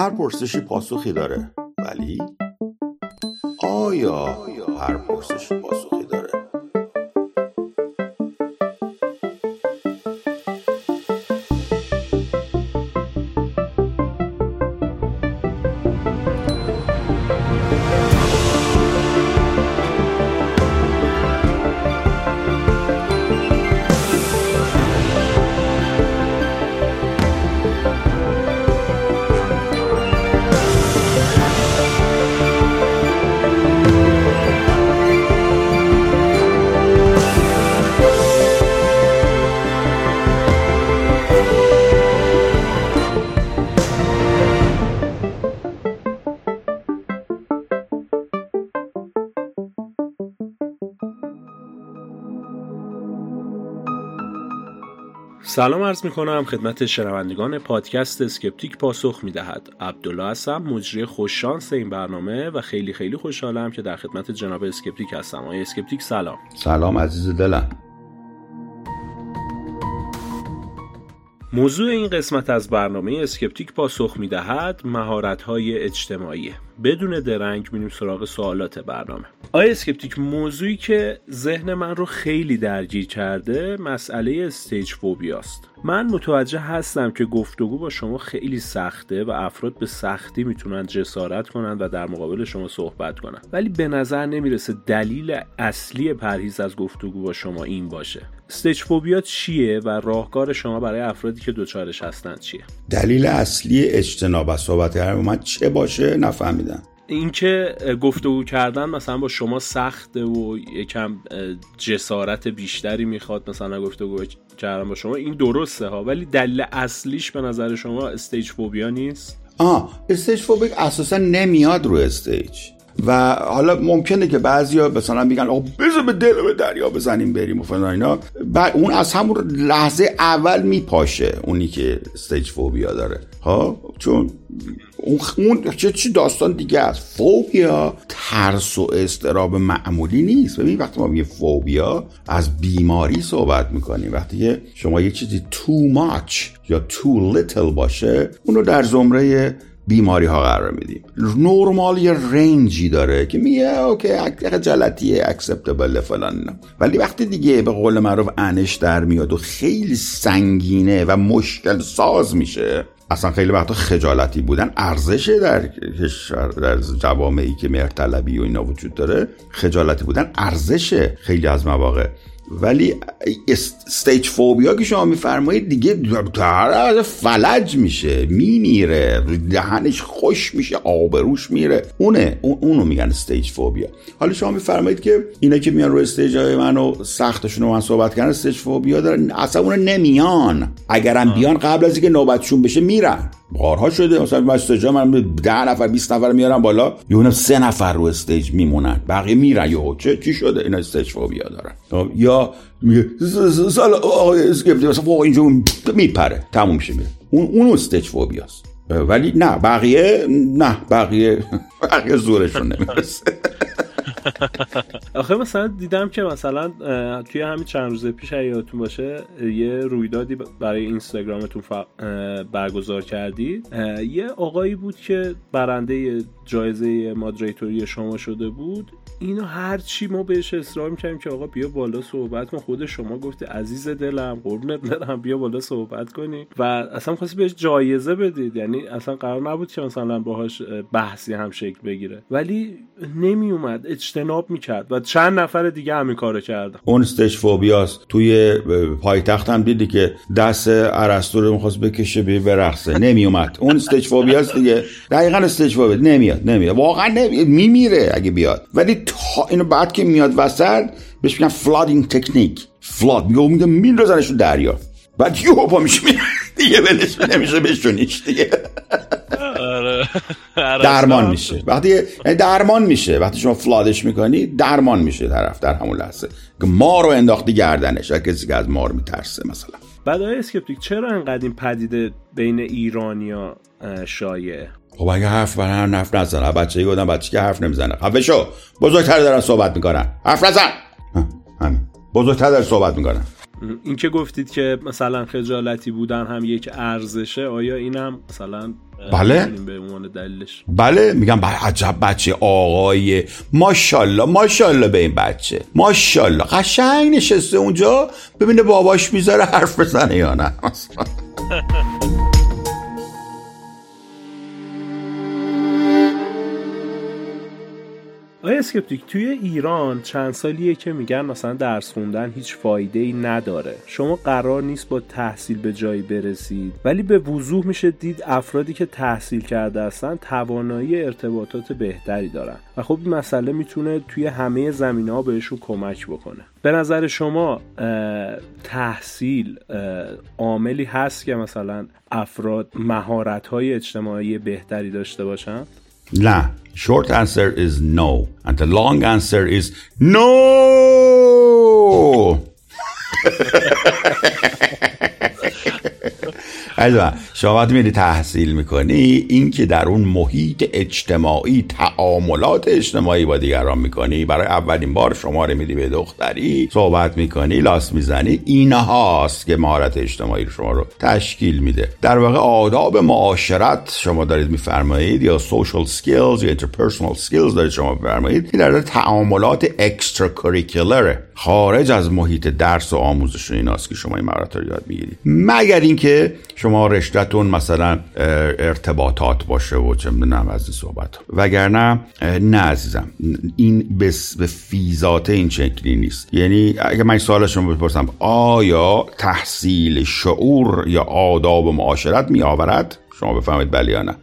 هر پرسشی پاسخی داره، ولی آیا هر پرسشی پاسخی داره؟ سلام عرض می‌کنم خدمت شنوندگان پادکست اسکپتیک پاسخ می‌دهد. عبدالله هستم، مجری خوش شانس این برنامه و خیلی خیلی خوشحالم که در خدمت جناب اسکپتیک هستم. آقای اسکپتیک سلام. سلام عزیز دلم. موضوع این قسمت از برنامه اسکپتیک پاسخ می‌دهد مهارت‌های اجتماعی. بدون درنگ می‌ریم سراغ سوالات برنامه. آقای اسکپتیک، موضوعی که ذهن من رو خیلی درگیر کرده مسئله استیج فوبیاست. من متوجه هستم که گفتگو با شما خیلی سخته و افراد به سختی میتونن جسارت کنن و در مقابل شما صحبت کنن، ولی به نظر نمیرسه دلیل اصلی پرهیز از گفتگو با شما این باشه. استیج فوبیا چیه و راهکار شما برای افرادی که دوچارش هستن چیه؟ دلیل اصلی اجتناب از صحبت کردن من چه باشه نفهمیدم. اینکه گفتگو کردن مثلا با شما سخته و یکم جسارت بیشتری میخواد مثلا گفتگو کردن با شما، این درسته ها، ولی دلیل اصلیش به نظر شما استیج فوبیا نیست؟ استیج فوبیا اساسا نمیاد رو استیج و حالا ممکنه که بعضیا مثلا میگن آقا بزن به دل به دریا بزنیم بریم و فلان اینا، اون از همون لحظه اول میپاشه اونی که استیج فوبیا داره ها، چون اون چه داستان دیگه است. فوبیا ترس و اضطراب معمولی نیست. ببین وقتی ما میگیم فوبیا از بیماری صحبت میکنیم، وقتی که شما یه چیزی too much یا too little باشه اونو در زمره بیماری ها قرار میدیم. نورمال یه رنجی داره که میگه اوکی جلتیه اکسپتبل فلان، ولی وقتی دیگه به قول معروف انش در میاد و خیلی سنگینه و مشکل ساز میشه، اصلا خیلی وقتا خجالتی بودن ارزشه در جوامعی که مهرطلبی و اینا وجود داره، خجالتی بودن ارزشه خیلی از مواقع، ولی استیج فوبیا که شما میفرمایید دیگه داره فلج میشه، میمیره، دهنش خوش میشه، آبروش میره، اونو میگن استیج فوبیا. حالا شما میفرمایید که اینا که میان رو استیج های منو سختشون رو من صحبت کردن استیج فوبیا دارن، اصلا اون نمیان، اگرم بیان قبل از اینکه نوبتشون بشه میرن. بارها شده مثلا من استیج من 10 نفر 20 نفر میارم بالا، یهو 3 نفر رو استیج میمونن بقیه میرن، یهو چی شده؟ اینا استیج فوبیا دارن. یا میگه سالا آقای اسکپتیک مثلا فوق اینجا میپره تموم میشه، اون استیج فوبیاست. ولی نه بقیه زورشون نمیرسه. آخه مثلا دیدم که مثلا توی همین چند روز پیش یادتون باشه یه رویدادی برای اینستاگرامتون برگزار کردی، یه آقایی بود که برنده جایزه مادریتوری شما شده بود. اینو هر چی ما بهش اصرار می‌کنیم که آقا بیا بالا صحبت کن، خود شما گفته عزیز دلم قربونت برم بیا بالا صحبت کنی و اصلا خواستی بهش جایزه بدید، یعنی اصلا قرار نبود که مثلا باهاش بحثی هم شکل بگیره، ولی نمی اومد، اجتناب می‌کرد و چند نفر دیگه همین کارو کردن. اون استیج فوبیاست. توی پایتخت هم دیدی که دست ارسطو رو می‌خواست بکشه برقصه نمی اومد. اون استیج فوبیاست دیگه. دقیقاً استیج فوبیا نمیاد واقعاً میمیره اگه بیاد. ولی اینو بعد که میاد وسط بهش میگن فلادینگ تکنیک، فلاد میگه میندازنش دریا بعد یهو پا میشه دیگه ولش نمیشه بشونیش دیگه. درمان میشه وقتی وقتی شما فلادش میکنی درمان میشه طرف در همون لحظه که مار رو انداختی گردنش، کسی که از مار میترسه مثلا. بعد آقای اسکپتیک، چرا انقدر این پدیده بین ایرانیا شایعه؟ خب اگه حرف برن حرف نزنن، بچه‌ای گفتن بچه‌ای که حرف نمیزنه خفه شو، بزرگتر دارن صحبت میکنن، حرف نزن، همین بزرگتر دارن صحبت میکنن. این که گفتید که مثلا خجالتی بودن هم یک ارزشه، آیا اینم مثلا بله به عنوان دلیلش؟ بله میگم عجب بچه آقای ماشاءالله، ماشاءالله به این بچه، ماشاءالله قشنگ نشسته اونجا ببینه باباش میذاره حرف بزنه یا نه. آیا اسکپتیک توی ایران چند سالیه که میگن مثلا درس خوندن هیچ فایده‌ای نداره، شما قرار نیست با تحصیل به جایی برسید، ولی به وضوح میشه دید افرادی که تحصیل کرده هستن توانایی ارتباطات بهتری دارن و خب این مسئله میتونه توی همه زمینه‌ها بهشون کمک بکنه. به نظر شما تحصیل عاملی هست که مثلا افراد مهارت‌های اجتماعی بهتری داشته باشن؟ نه. Short answer is no. And the long answer is no. عجبا شما وقتی میری تحصیل میکنی، این که در اون محیط اجتماعی تعاملات اجتماعی با دیگران میکنی، برای اولین بار شما رو میری به دختری صحبت میکنی، لاس میزنی، اینهاست که مهارت اجتماعی شما رو تشکیل میده. در واقع آداب معاشرت شما دارید میفرمایید، یا social skills یا interpersonal skills دارید شما میفرمایید، این در واقع تعاملات extracurricular خارج از محیط درس و آموزش، ایناست که شما این مهارت رو یاد میگیرید. مگر اینکه شما رشته‌تون مثلا ارتباطات باشه و چه می‌دونم از این صحبت، وگرنه نه عزیزم، این به فیزات این شکلی نیست. یعنی اگه من سوال شما بپرسم آیا تحصیل شعور یا آداب و معاشرت می‌آورد، شما بفهمید بله یا نه؟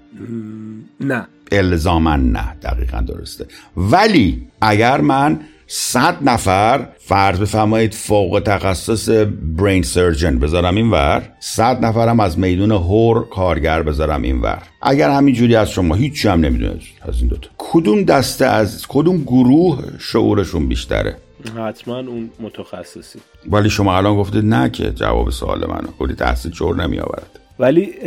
نه، الزاماً نه. دقیقاً درسته. ولی اگر من 100 نفر فرض بفرمایید فوق تخصص برین سرجن بذارم اینور، 100 نفرم از میدون هور کارگر بذارم اینور، اگر همینجوری از شما هیچی هم نمیدونید از این دوتا، کدوم دسته از کدوم گروه شعورشون بیشتره؟ حتما اون متخصصی. ولی شما الان گفتید نه که جواب سوال منو، کلی تحصیل شعور نمی آورد. ولی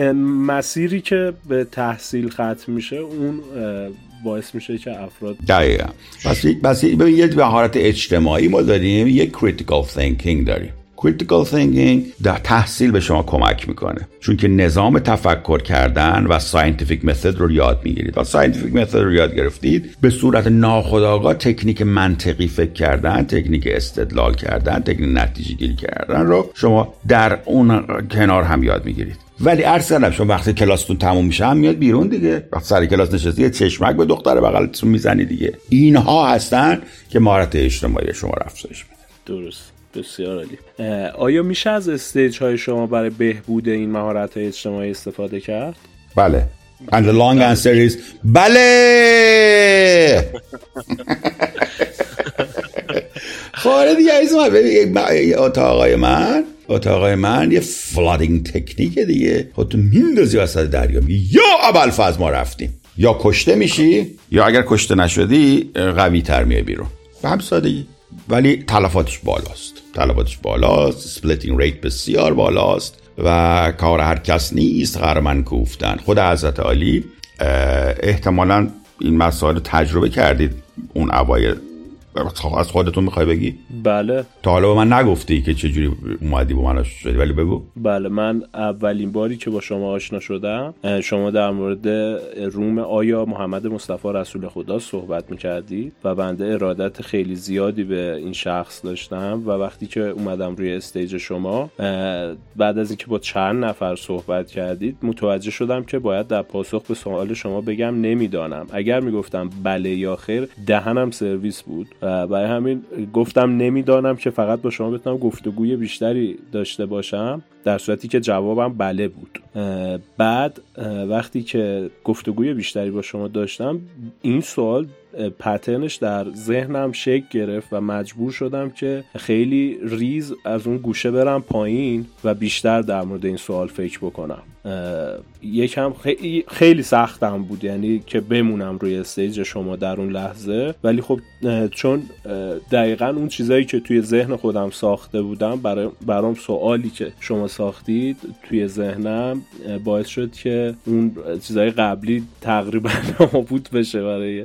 مسیری که به تحصیل ختم میشه اون باعث میشه که افراد دقیقا بس ببین، یه مهارت اجتماعی ما داریم، یه critical thinking داریم. critical thinking در تحصیل به شما کمک میکنه، چون که نظام تفکر کردن و scientific method رو یاد میگیرید. و scientific method رو یاد گرفتید، به صورت ناخودآگاه تکنیک منطقی فکر کردن، تکنیک استدلال کردن، تکنیک نتیجه گیری کردن رو شما در اون کنار هم یاد میگیرید. ولی ارسلم شما وقتی کلاستون تموم میشه هم میاد بیرون دیگه، وقتی سر کلاس نشستی یه چشمک به دختر بغلتون میزنی دیگه. اینها هستن که مهارت اجتماعی شما رو افزایش میده. درست، بسیار عالی. آیا میشه از استیج های شما برای بهبود این مهارت های اجتماعی استفاده کرد؟ بله. And the long answer is بله. خواهر دیگه ایزمان ببینید، اتاقای من یه فلادینگ تکنیکه دیگه، خودتو میندازی وسط دریا، یا ابوالفضل ما رفتیم، یا کشته میشی یا اگر کشته نشدی قوی تر میای بیرون، به هم سادگی. ولی تلفاتش بالاست، سپلیتینگ ریت بسیار بالاست و کار هر کس نیست خرمن کوفتن. خود حضرت علی احتمالاً این مسائل رو تجربه کردید اون اوایل، از خودتون میخوای بگی؟ بله. تا حالا به من نگفتی که چجوری اومدی با من آشنا شدی، ولی بگو. بله، من اولین باری که با شما آشنا شدم، شما در مورد روم آیا محمد مصطفی رسول خدا صحبت میکردی و بنده ارادت خیلی زیادی به این شخص داشتم و وقتی که اومدم روی استیج شما، بعد از اینکه با چند نفر صحبت کردید، متوجه شدم که باید در پاسخ به سوال شما بگم نمیدانم. اگر میگفتم بله یا خیر، دهنم سرویس بود. برای همین گفتم نمیدانم که فقط با شما بتونم گفتگوی بیشتری داشته باشم، در صورتی که جوابم بله بود. بعد وقتی که گفتگوی بیشتری با شما داشتم، این سوال پترنش در ذهنم شکل گرفت و مجبور شدم که خیلی ریز از اون گوشه برم پایین و بیشتر در مورد این سوال فکر بکنم. یکم خیلی سختم بود، یعنی که بمونم روی استیج شما در اون لحظه، ولی خب چون دقیقاً اون چیزایی که توی ذهن خودم ساخته بودم، برام سوالی که شما ساختید توی ذهنم باعث شد که اون چیزای قبلی تقریباً نابود بشه برای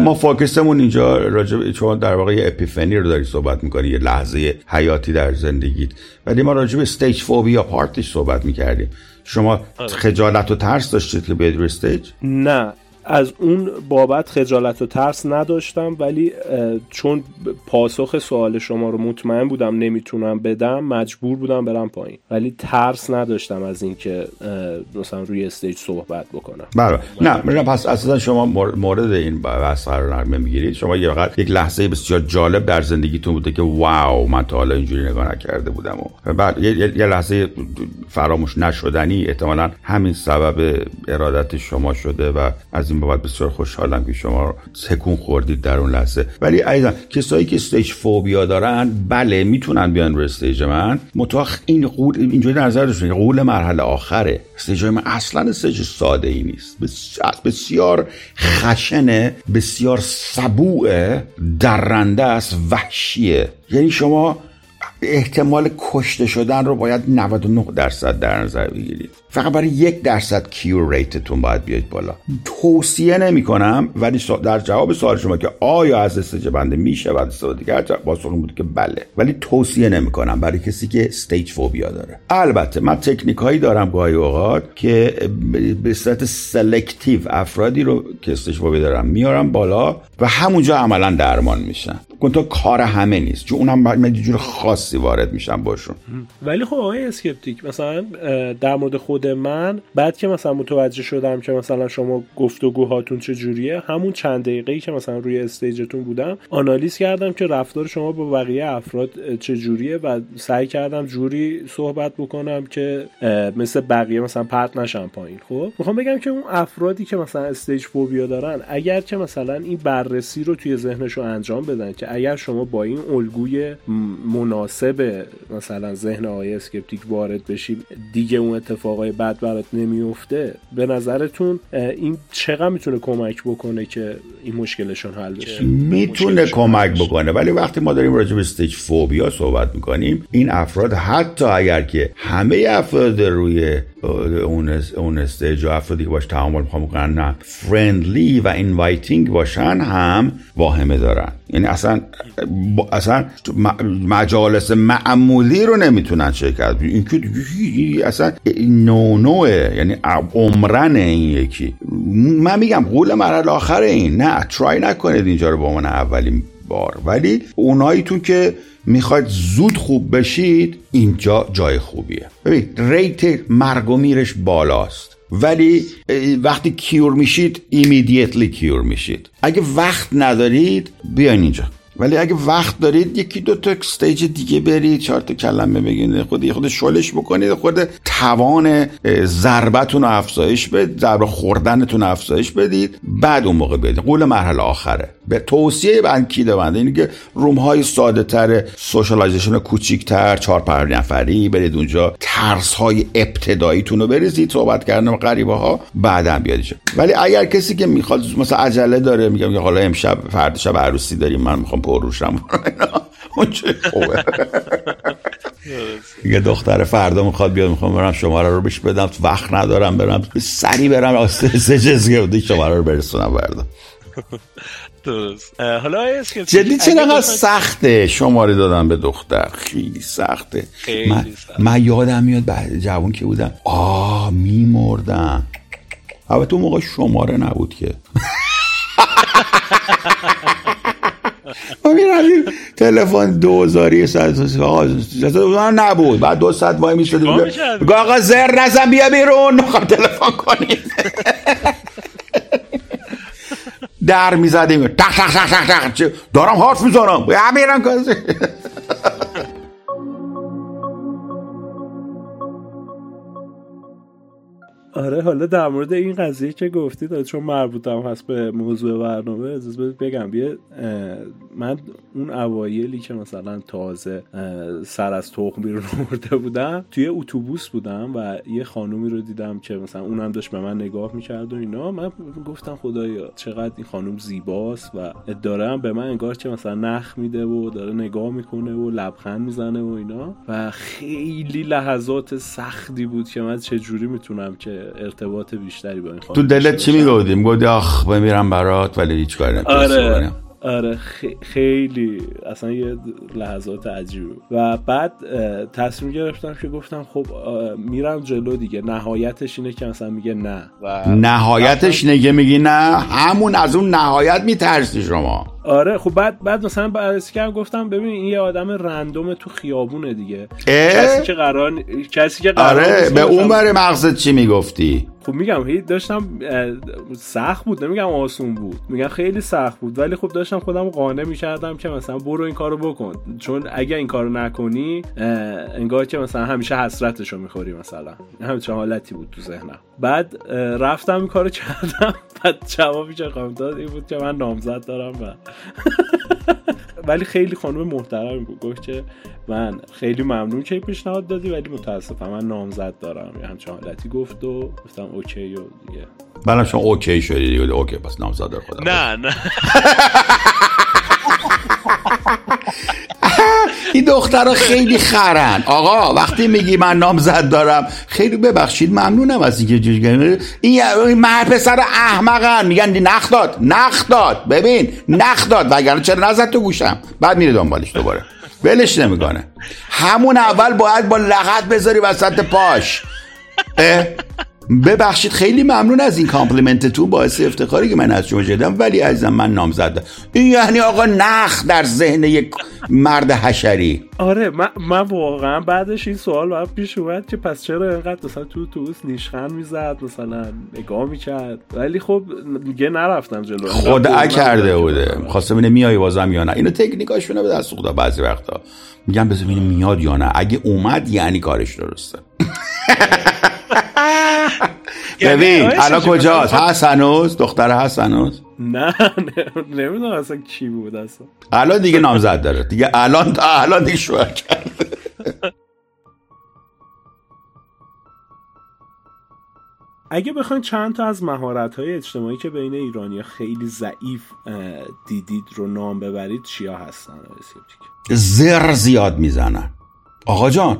ما فاکستمون اینجا راجع شما در واقع یه اپیفنی رو داری صحبت می‌کنی، یه لحظه حیاتی در زندگیت، ولی ما راجع به استیج فوبیا پارتش صحبت می‌کردیم. شما خجالت و ترس داشتید که بیاید روی استیج؟ نه، از اون بابت خجالت و ترس نداشتم، ولی چون پاسخ سوال شما رو مطمئن بودم نمیتونم بدم، مجبور بودم برم پایین، ولی ترس نداشتم از اینکه مثلا روی استیج صحبت بکنم. برای نه پس اساسا شما مورد این بحث قرار نمیگیرید. شما یه وقت یک لحظه بسیار جالب در زندگیتون بوده که واو من تا حالا اینجوری نگاه نکرده بودم و بعد یه لحظه فراموش نشدنی، احتمالاً همین سبب ارادت شما شده و از بابت بسیار خوشحالم که شما سکون خوردید در اون لحظه. ولی عزیزم کسایی که استیج فوبیا دارن بله میتونن بیان روی استیج من، متأخ این قول اینجوری نظرشون قول مرحله آخره. استیج من اصلا استیج ساده ای نیست، بسیار خشنه، بسیار سبوعه، درنده است، وحشیه. یعنی شما احتمال کشته شدن رو باید 99% در نظر بگیرید، فقط برای 1% کیو ریتتون باید بیاید بالا. توصیه نمی‌کنم، ولی در جواب سوال شما که آیا از استیج بنده میشه بعد استفاده کرد، پاسخم بود که بله، ولی توصیه نمی‌کنم برای کسی که استیج فوبیا داره. البته من تکنیکایی دارم گاهی اوقات که به صورت سلکتیو افرادی رو که استیج فوبیا دارن میارم بالا و همونجا عملاً درمان میشن. تا کار همه نیست، چون اونم من جور خاصی وارد میشم باشون. ولی خب آقای اسکپتیک، مثلا در مورد خود من، بعد که مثلا متوجه شدم که مثلا شما گفتگوهاتون چه جوریه، همون چند دقیقه‌ای که مثلا روی استیجتون بودم آنالیز کردم که رفتار شما با بقیه افراد چه جوریه و سعی کردم جوری صحبت بکنم که مثل بقیه مثلا پرت نشم پایین. خب میخوام بگم که اون افرادی که مثلا استیج فوبیا دارن، اگر که مثلا این بررسی رو توی ذهنشون انجام بدن که اگر شما با این الگوی مناسب مثلا ذهن آقای اسکپتیک وارد بشید، دیگه اون اتفاقای بد برات نمیفته. به نظرتون این چقدر میتونه کمک بکنه که این مشکلشون حل بشه؟ میتونه کمک بکنه، ولی وقتی ما داریم راجع به استیج فوبیا صحبت میکنیم، این افراد حتی اگر که همه افراد روی اون استیج و افرادی که باش تعامل میکنن نه فرندلی و اینوایتینگ باشن، هم واهمه دارن. یعنی اصلا مجالس معمولی رو نمیتونن شرکت. این که اصلا نونوه، یعنی عمرن این یکی. من میگم قول مرحله آخر این، نه ترای نکنید اینجا رو با من اولین بار. ولی اوناییتون که میخواید زود خوب بشید، اینجا جای خوبیه. ببینید ریت مرگ و میرش بالاست، ولی وقتی کیور میشید ایمیدیتلی کیور میشید. اگه وقت ندارید بیاین اینجا، ولی اگه وقت دارید یکی دو تا استیج دیگه برید، 4 تا کلمه بگید، خود شلش بکنید، خود توان ضربتون رو افزایش بدید، ضربه خوردنتون رو افزایش بدید، بعد اون موقع بدید. قول مرحله آخره. به توصیه بنده اینه که روم های ساده تر، سوشالایزیشن کوچیک تر، 4-5 نفری برید اونجا، ترس های ابتداییتون رو بریزید، صحبت کردن با غریبه ها، بعداً بیادید. ولی اگر کسی که میخواد مثلا عجله داره، میگم که حالا امشب فردا شب عروسی داریم، من میخوام پروشم، اون چه خوبه. یه دختر فردا میخواد بیاد، میخوام برم شماره رو بهش بدم، وقت ندارم برم سری برم استرسج گفتی شماره رو برسونم فردا. درست. حالا اسکپتیک جدی چقدر سخته شماره دادن به دختر، خیلی سخته. من یادم میاد بعد جوان که بودم میمردم. البته اون موقع شماره نبود که ما میرفتیم تلفن 2000 نبود، بعد 200 وای میشدیم بگو آقا زر نزن بیا بیرون میخوام تلفن کنیم، در میزدیم تخ تخ تخ تخ دارم حرف میزنم امیرم کازی. آره حالا در مورد این قضیه که گفتید، چون مربوطم هست به موضوع برنامه، از بگم من اون اوایلی که مثلا تازه سر از تخم بیرون آورده بودم، توی اتوبوس بودم و یه خانومی رو دیدم که مثلا اونم داشت به من نگاه میکرد و اینا. من گفتم خدایا چقدر این خانوم زیباست و دارم به من انگار که مثلا نخ میده و داره نگاه میکنه و لبخند میزنه و اینا، و خیلی لحظات سختی بود که من چه جوری میتونم که ارتباط بیشتری با این خانم. تو دلت چی میگودیم؟ گودی آخ بمیرم برات ولی هیچ کاری نمی‌کنم. آره آره خیلی اصلا یه لحظات عجیبه. و بعد تصمیم گرفتم که گفتم خب میرم جلو دیگه، نهایتش اینه که مثلا میگه نه و نهایتش نگه میگی نه، همون از اون نهایت میترسی شما. آره خب بعد مثلا بررسی کردم گفتم ببین این یه آدم رندوم تو خیابونه دیگه، کسی که قرار آره به اون بره. مغزت چی میگفتی؟ خب میگم هی داشتم سخت بود، نمیگم آسون بود، میگم خیلی سخت بود، ولی خب داشتم خودم قانع می‌کردم که مثلا برو این کارو بکن، چون اگه این کارو نکنی انگار که مثلا همیشه حسرتشو می‌خوری، مثلا همچه حالتی بود تو ذهنم. بعد رفتم این کارو کردم، بعد جوابی که خانم داد این بود که من نامزد دارم و ولی خیلی خانم محترمی بود، گفت که من خیلی ممنون که پیشنهاد دادی ولی متاسفم من نامزد دارم، همچه حالتی گفت و گفتم اوکی و دیگه. منم شما اوکی شدی دیگه، اوکی پس نامزد دار خودم. نه این دخترها خیلی خرن آقا، وقتی میگی من نامزد دارم خیلی ببخشید ممنونم از اینکه چیزی، این پسر احمقن میگن نخ داد ببین نخ داد وگرنه چرا نزد تو گوشم، بعد میره دنبالش دوباره ولش نمیکنه. همون اول باید با لغت بذاری وسط پاش. ببخشید خیلی ممنون از این کامپلیمنتتون، باعث افتخاری که من از شما شدم، ولی عزیزم من نامزد دارم. این یعنی آقا نخ در ذهن یک مرد حشری. آره من واقعا بعدش این سوال برام پیش اومد که پس چرا اینقدر مثلا تو توس نیشخند میزد، مثلا نگاه میکرد، ولی خب دیگه نرفتم جلو، خدعه کرده بوده، می‌خواستم اینه میای بازم یا نه. اینو تکنیکاشونه به دست خدا، بعضی وقتا میگم بذار ببینم میاد یا نه، اگه اومد یعنی کارش درسته. ببین الان کجاست؟ هست هنوز؟ دختره هست هنوز؟ نه نمیدونم اصلا کی بود اصلا. الان دیگه نامزد داره دیگه، الان دیگه شوهر کرده. اگه بخواید چند تا از مهارت‌های اجتماعی که بین ایرانی‌ها خیلی ضعیف دیدید رو نام ببرید چیا هستن؟ زر زیاد میزنن آقا جان،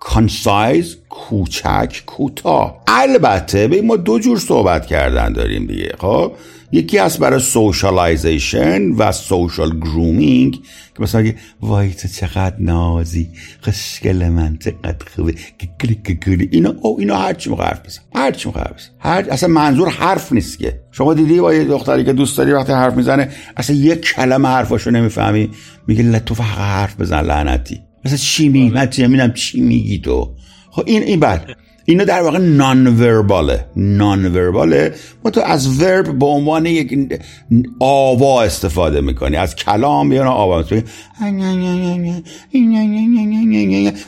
کانسایز، کوچک، کوتاه. البته به ما دو جور صحبت کردن داریم دیگه، خب یکی هست برای سوشالایزیشن و سوشال گرومینگ که مثلا اگه وای تو چقدر نازی، خوشگل من چقدر خوبه، اینا هرچی مخرف بزن. اصلا منظور حرف نیست که. شما دیدی با یه دختری که دوست داری وقتی حرف میزنه اصلا یک کلمه حرفاشو نمیفهمی، میگه لطفا حرف بزن لعنتی، مثلا چی میگی تو. خب این بعد اینا در واقع نان ورباله. ما تو از ورب به عنوان یک آوا استفاده میکنی، از کلام یا آوا میکنی،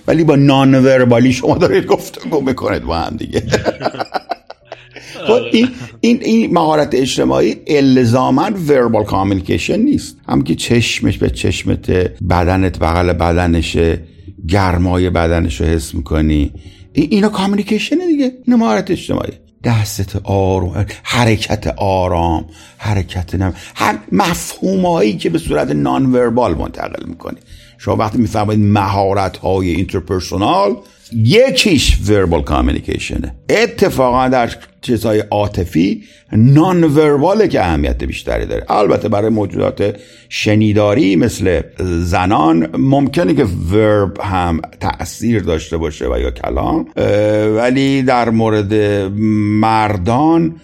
ولی با نان وربالی شما دارید گفتگو میکنید با هم دیگه. این مهارت اجتماعی الزاماً وربال کامیونیکیشن نیست، هم که چشمش به چشمت، بدنت بغل بدنشه، گرمای بدنشو حس میکنی، اینا کامیونیکیشنه دیگه، اینا مهارت اجتماعی. دستت آروم، حرکت آرام، حرکت هم مفهومایی که به صورت نان وربال منتقل میکنی. شما وقتی میفهمید مهارت های اینترپرسونال یکیش وربال کامیونیکیشنه، اتفاقا در چیزهای عاطفی نان ورباله که اهمیت بیشتری داره. البته برای موجودات شنیداری مثل زنان ممکنه که ورب هم تأثیر داشته باشه و یا کلام، ولی در مورد مردان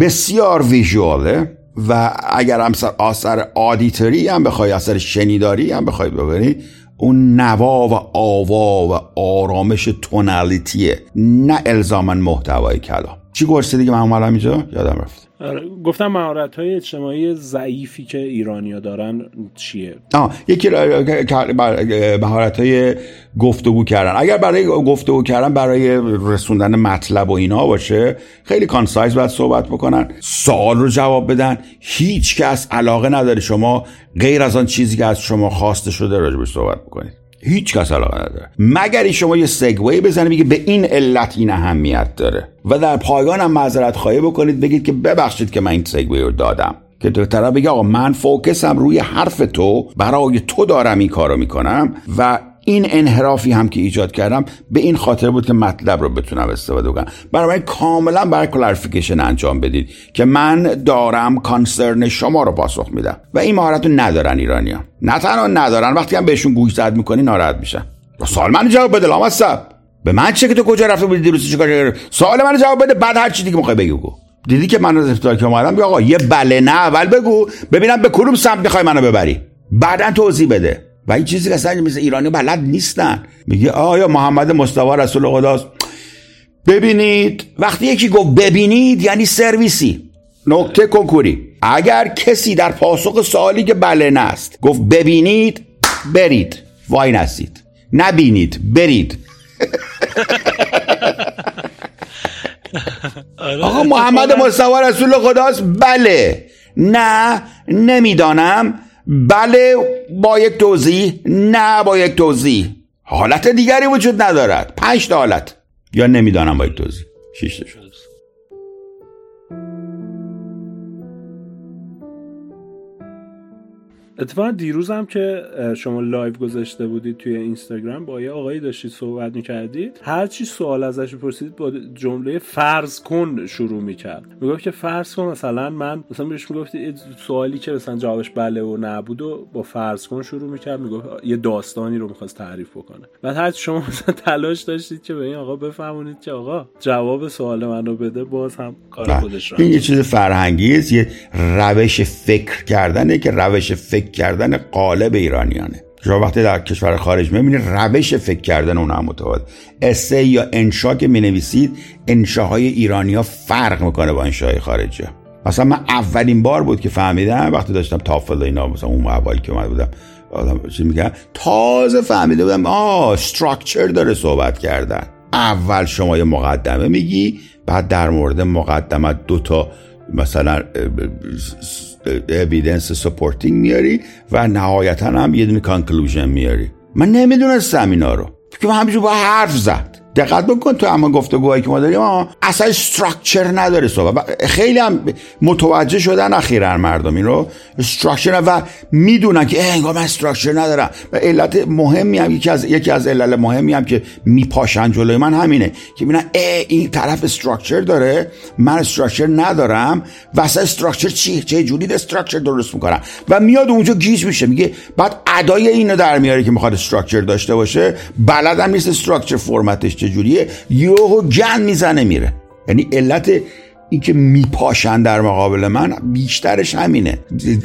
بسیار ویژواله و اگر هم اثر آدیتری هم بخوای، اثر شنیداری هم بخوای ببینی، اون نوا و آوا و آرامش تونالیتیه، نه الزاماً محتوای کلام. چی گرسیدی که من اومدم اینجا یادم رفت؟ گفتم مهارت‌های اجتماعی ضعیفی که ایرانی‌ها دارن چیه؟ یکی مهارت‌های گفتگو کردن. اگر برای گفتگو کردن، برای رسوندن مطلب و اینا باشه، خیلی کانسایز باید صحبت بکنن، سوال رو جواب بدن، هیچ کس علاقه نداره شما غیر از آن چیزی که از شما خواسته شده راجبش صحبت بکنید. هیچ کس علاقه نداره، مگر شما یه سگوی بزنید میگه به این علت این اهمیت داره و در پایان هم معذرت خواهی بکنید، بگید که ببخشید که من این سگوی رو دادم، که تو طرف بگه آقا من فوکسم روی حرف تو، برای تو دارم این کارو میکنم و این انحرافی هم که ایجاد کردم به این خاطر بود که مطلب رو بتونم استفاده کنم. برای کاملا برای کلریفیکیشن انجام بدید که من دارم کانسرن شما رو پاسخ میدم و این مهارت رو ندارن ایرانی‌ها. نه تنها ندارن، وقتی هم بهشون گوش زد می‌کنی ناراحت میشن. سوال منو جواب بده لامصب، به من چه که تو کجا رفته بودی دیروز چیکار کردی؟ سوال منو جواب بده، بعد هر چی دیگه می‌خوای بگو. دیدی که من از افتار که اومدم، آقا یه بله نه اول بگو ببینم به کدوم سمت می‌خوای منو ببری، بعداً توضیح بده. و این چیزی که اصلا مثل ایرانی بلد نیستن. میگه آیا محمد مصطفی رسول خداست؟ ببینید، وقتی یکی گفت ببینید یعنی سرویسی، نکته کنکوری. اگر کسی در پاسخ سوالی که بله نه است گفت ببینید، برید وای نستید، نبینید برید. آقا محمد مصطفی رسول خداست؟ بله، نه نمیدانم، بله با یک توضیح، نه با یک توضیح. حالت دیگری وجود ندارد. 5 تا حالت، یا نمیدانم با یک توضیح، 6 تا شد. اتفاقا دیروز هم که شما لایو گذاشته بودید توی اینستاگرام، با یه آقایی داشتید صحبت میکردید، هر چی سوال ازش میپرسید با جمله فرض کن شروع میکرد. میگفت که فرض کن مثلا من، مثلا بهش میگفتید سوالی که مثلا جوابش بله و نه بود و با فرض کن شروع میکرد، میگفت یه داستانی رو میخواست تعریف بکنه. بعد هر شما مثلا تلاش داشتید که به این آقا بفهمونید که آقا جواب سوال منو بده، باز هم کار خودش رو. این یه چیز فرهنگی است، یه روش فکر کردنه که روش فکر کردن قالب ایرانیانه. شما وقتی در کشور خارج می‌بینید روش فکر کردن اونها متفاوت. اسه یا انشا که می‌نویسید، انشاهای ایرانی‌ها فرق می‌کنه با انشاهای خارجی‌ها. مثلا من اولین بار بود که فهمیدم، وقتی داشتم تافل اینا، مثلا اون موقعی که اومده بودم آدم چی میگه، تازه فهمیده بودم استراکچر داره صحبت کردن. اول شما یه مقدمه میگی، بعد در مورد مقدمه 2 تا مثلا evidence supporting میاری و نهایتا هم یه دونه conclusion میاری. من نمیدونستم اینا رو، که من همینجور با حرف زد. دقت بکن تو اما گفتگوهایی که ما داریم اصلا استراکچر نداره صحبت. خیلی هم متوجه شدن اخیراً مردم این رو استراکچر، و میدونن که انگار من استراکچر ندارم. و علت مهمی هم یکی از علل مهمی هم که میپاشن جلوی من همینه که ببینن این طرف استراکچر داره، من استراکچر ندارم. واسه استراکچر چه جوری استراکچر درست میکنن و میاد اونجا گیج میشه، میگه بعد ادای اینو در میاره که میخواد استراکچر داشته باشه، بلدم نیست استراکچر فرمتش جوریه، یهو گن میزنه میره. یعنی علت این که میپاشن در مقابل من بیشترش همینه،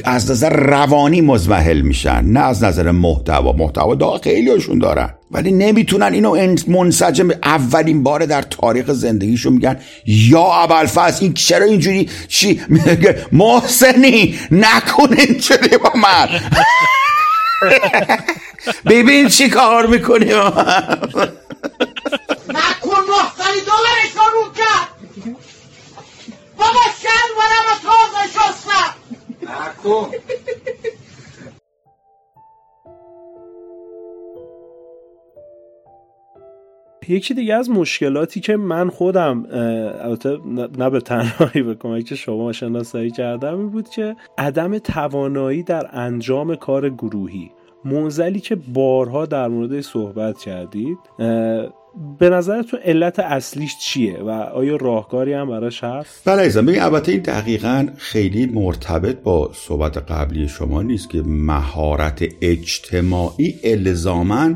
از نظر روانی مزمحل میشن، نه از نظر محتوا خیلیشون دارن، ولی نمیتونن اینو منسجم. اولین بار در تاریخ زندگیشو میگن یا ابوالفضل این چرا اینجوری چی؟ محسنی نکن اینجوری با من. ببین چی کار میکنیم. نکن محتری دولارش رو کرد بابا شن ورم تازه شستم نکن. یکی دیگه از مشکلاتی که من خودم البته نه به تنهایی به کمک شما شناسایی کردم این بود که عدم توانایی در انجام کار گروهی، موزلی که بارها در موردش صحبت کردید، به نظرتون علت اصلیش چیه و آیا راهکاری هم براش هست؟ بله عزیزم، ببین البته این دقیقاً خیلی مرتبط با صحبت قبلی شما نیست که مهارت اجتماعی الزاماً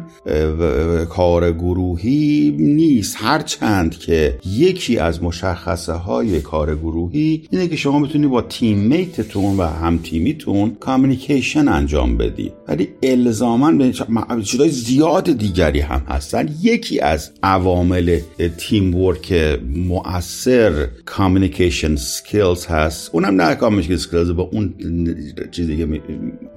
کار گروهی نیست، هرچند که یکی از مشخصه های کار گروهی اینه که شما میتونید با تیم میتتون و هم تیمیتون کامیکیشن انجام بدید، ولی الزاماً چیزای زیاد دیگری هم هستن. یکی از عوامل تیم ورک مؤثر کامیکیشن سکیلز هست، اونم نه کامیکیشن سکیلز با اون چیزی که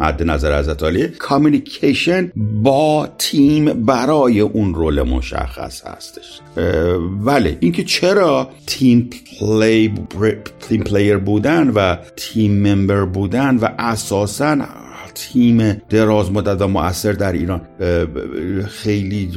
مد نظر حضرت عالیه، کامیکیشن با تیم برای اون رول مشخص هستش. ولی اینکه چرا تیم پلیر بودن و تیم ممبر بودن و اساساً تیم دراز مدت و مؤثر در ایران خیلی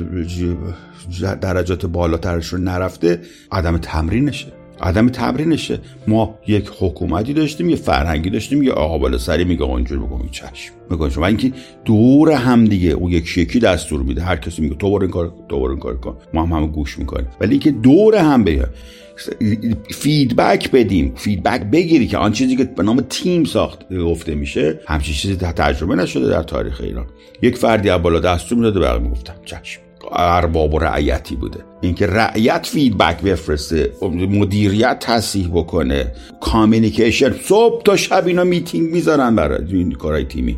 درجات بالاترش رو نرفته، عدم تمرینشه. عدم تمرینشه. ما یک حکومتی داشتیم، یه فرهنگی داشتیم، یه آقا بالا سری میگه آقا اینجوری بگو، چشم میگه شما، اینکه دور هم دیگه او یک شکی دستور میده، هر کسی میگه تو برو این کار، تو برو این کار کن، ما هم همه گوش میکنیم. ولی اینکه دور هم بیایم فیدبک بدیم، فیدبک بگیری که آن چیزی که به نام تیم ساخت گفته میشه همچین چیزی تجربه نشده در تاریخ ایران. یک فردی از بالا دستور میداد، بقیه میگفتن چشم، ارباب و رعیتی بوده. اینکه رعیت فیدبک بفرسته، مدیریت تصحیح بکنه، کامیونیکیشن، صبح تا شب اینا میتینگ میذارن برای این کارهای تیمی.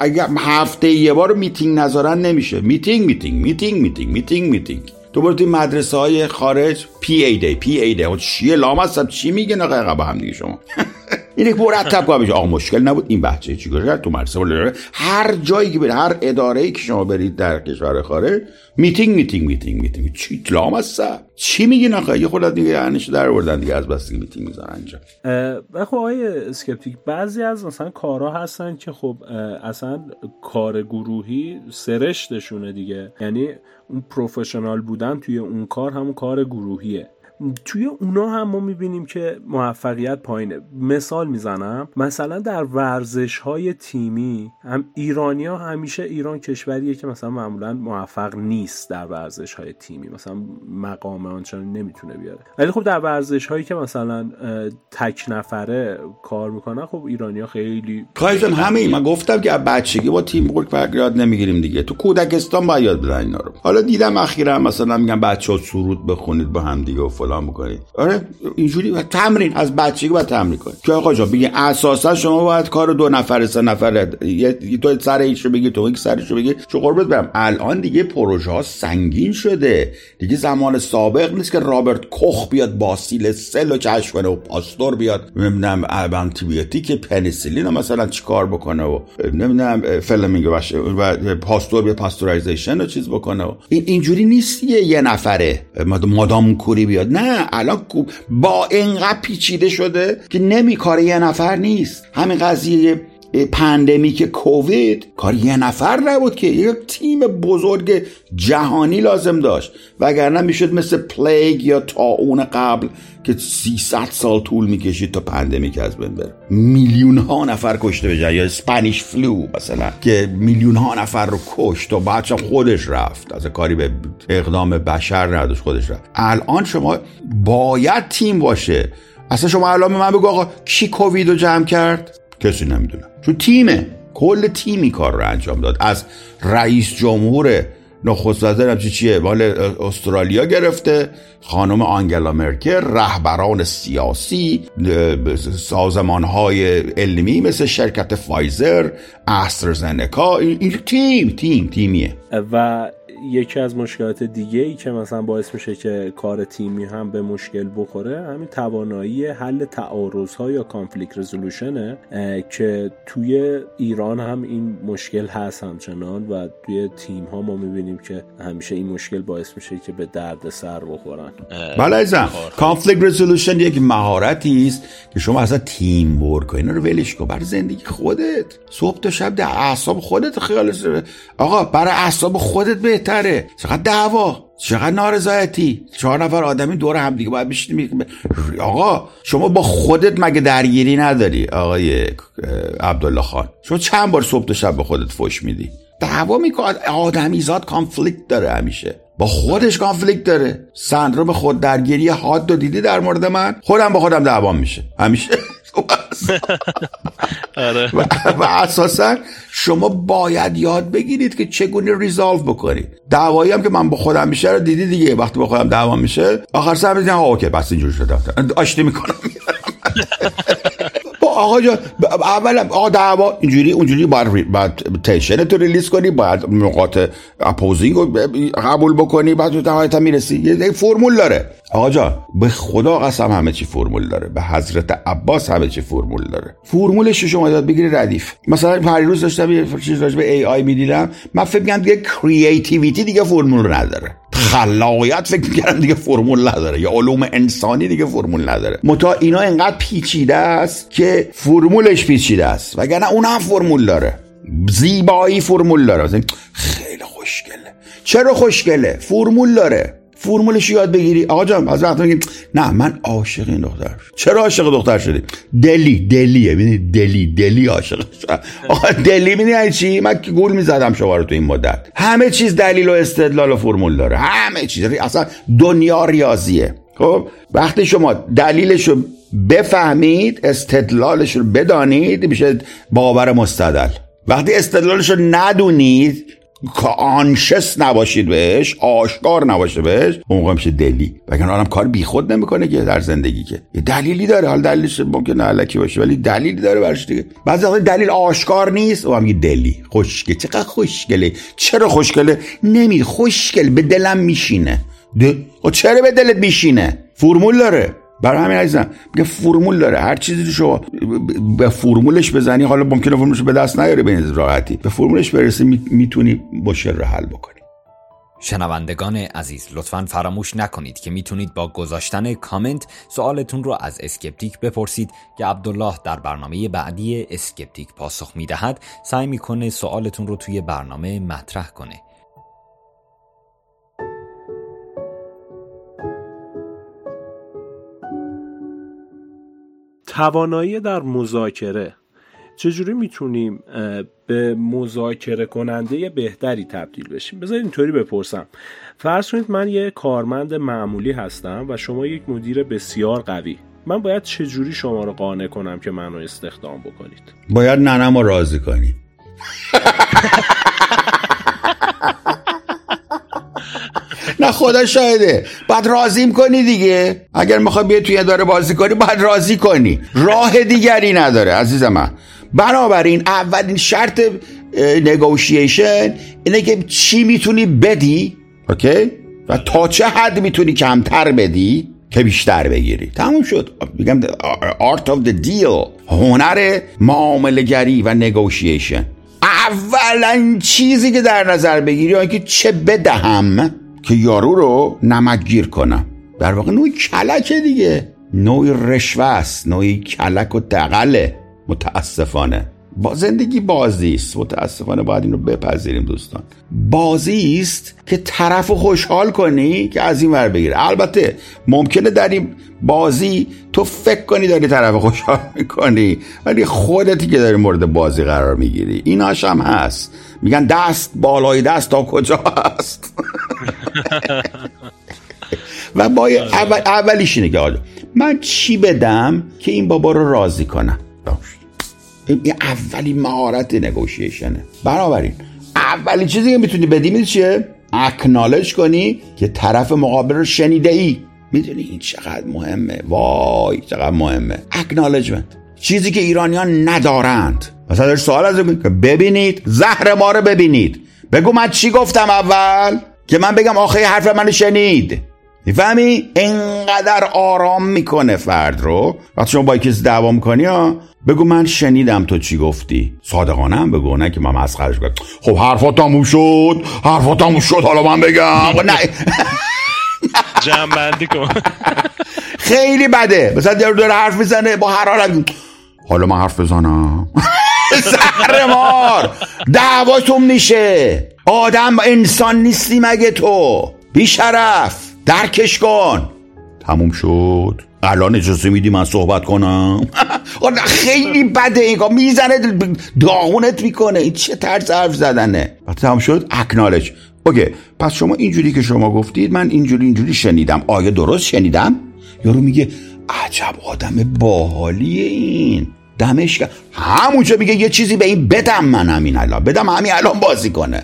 اگر هفته یه بار میتینگ نذارن نمیشه، میتینگ. دوباره توی مدرسه های خارج پی ای دی چیه لامصب چی میگن آقا با هم دیگه شما این یک مرتب کار میشه. آقا مشکل نبود این بچه چیکار کرد تو مدرسه. هر جایی که برید، هر اداره‌ای که شما برید در کشور خارج میتینگ. چی لامصب چی میگن آقا، یه خورده دیگه ارنش در آوردن دیگه، از بس دیگه میتینگ میذارن اینجا. بخو آقای اسکپتیک، بعضی از مثلا کارا هستن که خب اصلا کار گروهی سرشتشونه دیگه، یعنی اون پروفشنال بودن توی اون کار همون کار گروهیه. توی اونا هم ما میبینیم که موفقیت پایینه. مثال میزنم، مثلا در ورزش‌های تیمی هم ایرانی‌ها، همیشه ایران کشوریه که مثلا معمولا موفق نیست در ورزش‌های تیمی، مثلا مقام آنچنان نمیتونه بیاره. ولی خب در ورزش‌هایی که مثلا تک نفره کار میکنن، خب ایرانی‌ها خیلی کایزن همین. من گفتم که بچگی با تیم ورک یاد نمیگیریم دیگه، تو کودکستان باید یاد بدن اینا رو. حالا دیدم اخیراً مثلا میگن بچه‌ها سرود بخونید با هم دیگه، الان می‌کنید. آره اینجوری و تمرین از بچگی باید تمرین کنید که آقا جان بگی اساسا شما باید کار دو نفر سه نفر، یه تو سر ایشو بگی، تو یک سرشو بگی، چه قربت برم. الان دیگه پروژه ها سنگین شده دیگه، زمان سابق نیست که رابرت کوخ بیاد باسیل سلو چش کنه و پاستور بیاد نمیدونم آنتیبیوتیک پنیسیلین مثلا چیکار بکنه و نمیدونم فلمینگ باشه و پاستور بیاد پاستورایزیشن و چیز بکنه. اینجوری نیست یه نفره مادام کوری بیاد. نه الان با اینقدر پیچیده شده که نمیکاره یه نفر نیست. همین قضیه پاندمیک کووید کار یه نفر نبود که، یک تیم بزرگ جهانی لازم داشت، وگرنه میشد مثل پلیگ یا طاعون قبل که 300 سال طول میکشید تا پاندمیک از بین بره، میلیون ها نفر کشته بشه. یا اسپانیش فلو مثلا که میلیون ها نفر رو کشت و بعدش خودش رفت، از کاری به اقدام بشر نداشت، خودش رفت. الان شما باید تیم باشه. اصلا شما الان من بگو آقا کی کووید رو جمع کرد؟ کسی نمیدونه. چون تیمه، کل تیمی کار رو انجام داد، از رئیس جمهور، نخست وزیر هم چیه مال استرالیا گرفته، خانم آنگلا مرکل، رهبران سیاسی، سازمان‌های علمی مثل شرکت فایزر، آسترازنکا. این تیمیه. و یکی از مشکلات دیگه ای که مثلا باعث میشه که کار تیمی هم به مشکل بخوره، همین توانایی حل تعارض‌ها یا کانفلیکت رزولوشنه که توی ایران هم این مشکل هست همچنان، و توی تیم ها ما میبینیم که همیشه این مشکل باعث میشه که به درد سر بخورن. بله عزیزم، کانفلیکت رزولوشن یک مهارتی است که شما اصلا تیم ورک اینا رو ولش کن، برای زندگی خودت، صبح تا شب در اعصاب خودت خیال آقا، برای اعصاب خودت بهتر. چقدر دعوا، چقدر نارضایتی، 4 نفر آدمی دور هم دیگه باید بشینیم. آقا شما با خودت مگه درگیری نداری آقای عبدالله خان؟ شما چند بار صبح تا شب به خودت فوش میدی؟ دعوا میکنه. آدمیزاد کانفلیکت داره، همیشه با خودش کانفلیکت داره. سندروم خود درگیری حاد رو دیدی در مورد من؟ خودم با خودم دعوا میشه همیشه. و اساسا شما باید یاد بگیرید که چگونه ریزالو بکنید. دعوایی هم که من با خودم میشه رو دیدی دیگه، وقتی با خودم دعوا میشه آخر سر میگم اوکی بس اینجوری شده، آشتی میکنم. آقا جان اولا آقا دعوا اینجوری اونجوری باید تنشنت رو ریلیز کنی، باید نقاط اپوزینگ رو قبول بکنی، بعد تو نهایت میرسی. یه فرمول داره آقا جان، به خدا قسم همه چی فرمول داره، به حضرت عباس همه چی فرمول داره. فرمولش رو شما یاد بگیری ردیف. مثلا پریروز داشتم یه چیز راجع به ای آی میدیدم، من فکر می‌کردم دیگه کریتیویتی دیگه فرمول نداره، خلاقیت فکر می‌کردم دیگه فرمول نداره، یا علوم انسانی دیگه فرمول نداره. متا اینا انقدر پیچیده است که فرمولش پیچیده است، وگرنه اون هم فرمول داره. زیبایی فرمول داره، خیلی خوشگله. چرا خوشگله؟ فرمول داره. فرمولش یاد بگیری. آقا جان از وقت میگیم نه من عاشق این دختر. چرا عاشق دختر شدی؟ دلیه ببینید دلی عاشق شد. آقا دلی میدونی چی؟ من که گول میزدم شما رو تو این مدت. همه چیز دلیل و استدلال و فرمول داره. همه چیز اصلا دنیا ریاضیه. خب وقتی شما دلیلش رو بفهمید، استدلالش رو بدانید، میشه باور مستدل. وقتی استدلالش رو ندونید، کانشس نباشید بهش، آشکار نباشه بهش، اون موقع میشه دلی. وگرنه آدم کار بیخود نمیکنه که در زندگی، که یه دلیلی داره. حالا دلیلش ممکنه الکی باشه ولی دلیلی داره براش دیگه. بعضی وقتا دلیل آشکار نیست، اونم میگه دلی. خوشگله، چقدر خوشگله. چرا خوشگله؟ خوشگل به دلم میشینه. چرا به دلت میشینه؟ فرمول داره. برای همین عزیزم میگه فرمول داره. هر چیزی رو شما به فرمولش بزنی، حالا ممکنه فرمولش به دست نیاری به راحتی، به فرمولش برسی، میتونی مشکل رو حل بکنی. شنوندگان عزیز، لطفاً فراموش نکنید که میتونید با گذاشتن کامنت سوالتون رو از اسکپتیک بپرسید که عبدالله در برنامه بعدی اسکپتیک پاسخ میدهد. سعی میکنه سوالتون رو توی برنامه مطرح کنه. توانایی در مذاکره. چجوری میتونیم به مذاکره کننده بهتری تبدیل بشیم؟ بذارید اینطوری بپرسم. فرض کنید من یه کارمند معمولی هستم و شما یک مدیر بسیار قوی. من باید چجوری شما رو قانع کنم که منو استخدام بکنید؟ باید ننمو راضی کنی. نه خدا شاهده، بعد راضیم کنی دیگه. اگر میخوای بیای توی اداره بازی کنی باید راضی کنی، راه دیگری نداره عزیز من. بنابراین اولین شرط نگوشیشن اینه که چی میتونی بدی، اوکی، و تا چه حد میتونی کمتر بدی که بیشتر بگیری. تموم شد. میگم آرت آف د دیل، هنر معامله گری و نگوشیشن. اولین چیزی که در نظر بگیری اینه که چه بدهم که یارو رو نمکگیر کنم. در واقع نوعی کلکه دیگه، نوعی رشوه است، نوعی کلک و دغله. متاسفانه با زندگی بازی است. متاسفانه باید این رو بپذیریم دوستان. بازی است که طرف رو خوشحال کنی که از این ور بگیره. البته ممکنه در این بازی تو فکر کنی داری طرف رو خوشحال میکنی ولی خودتی که داری مورد بازی قرار میگیری. ایناش هم هست، میگن دست بالای دست تا کجا هست. و باید اولیش اینه که آجا من چی بدم که این بابا رو راضی کنم. این اولین مهارت نگوشیشنه. بنابراین اولین چیزی که میتونی بدی میدید چیه؟ اکنالج کنی که طرف مقابل رو شنیده ای. میدونی این چقدر مهمه؟ وای چقدر مهمه اکنالجمنت. چیزی که ایرانیان ندارند. مثلا داری سوال از ببینید، زهر ما رو ببینید، بگو من چی گفتم اول که من بگم آخه حرف منو شنید. میفهمی؟ اینقدر آرام میکنه فرد رو. وقتی شما با کسی دعوا میکنی بگو من شنیدم تو چی گفتی. صادقانه هم بگو، نه که من مسخرهش کنم. خب حرفات تموم شد حالا من بگم. نه جمع بندی کن. خیلی بده. مثلا یارو داره حرف میزنه با حرارت، حالا من حرف بزنم. سهرمار دعواتون میشه. آدم انسان نیستی مگه تو؟ بیشرف، درکش کن. تموم شد. الان اجازه میدی من صحبت کنم؟ خیلی بده این کار. میزنه داغونت میکنه. این چه طرز حرف زدنه؟ تموم شد. اکنالج. اوکی پس شما اینجوری که شما گفتید من اینجوری شنیدم، آیا درست شنیدم؟ یارو میگه عجب آدم باحالیه این، دمش گرم. همونجا میگه یه چیزی به این بدم، من همین الان بازی کنه.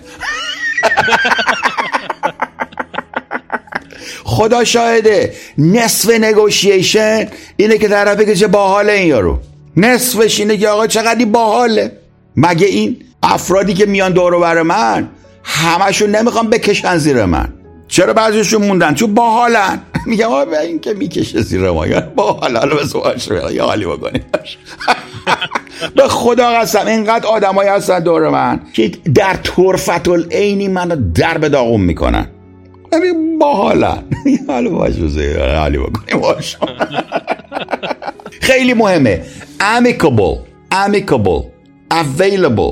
خدا شاهده نصف نگوشیشن اینه که طرف بگه چه باحاله این یارو. نصفش اینه که آقا چقدر باحاله. مگه این افرادی که میان دور و بر من همشون نمیخوام بکشن زیر من؟ چرا بعضیشون موندن؟ چون باحالن. میگم آقا این که میکشه زیر ما یار باحال، حالا بس باشه یه حالی بکنیم. به خدا قسم اینقدر آدمایی هستن دور من که در طرفت العینی منو در به داغون میکنن. ببین باحالن، حالا باشه یه حالی بکنیم. خیلی مهمه amicable available.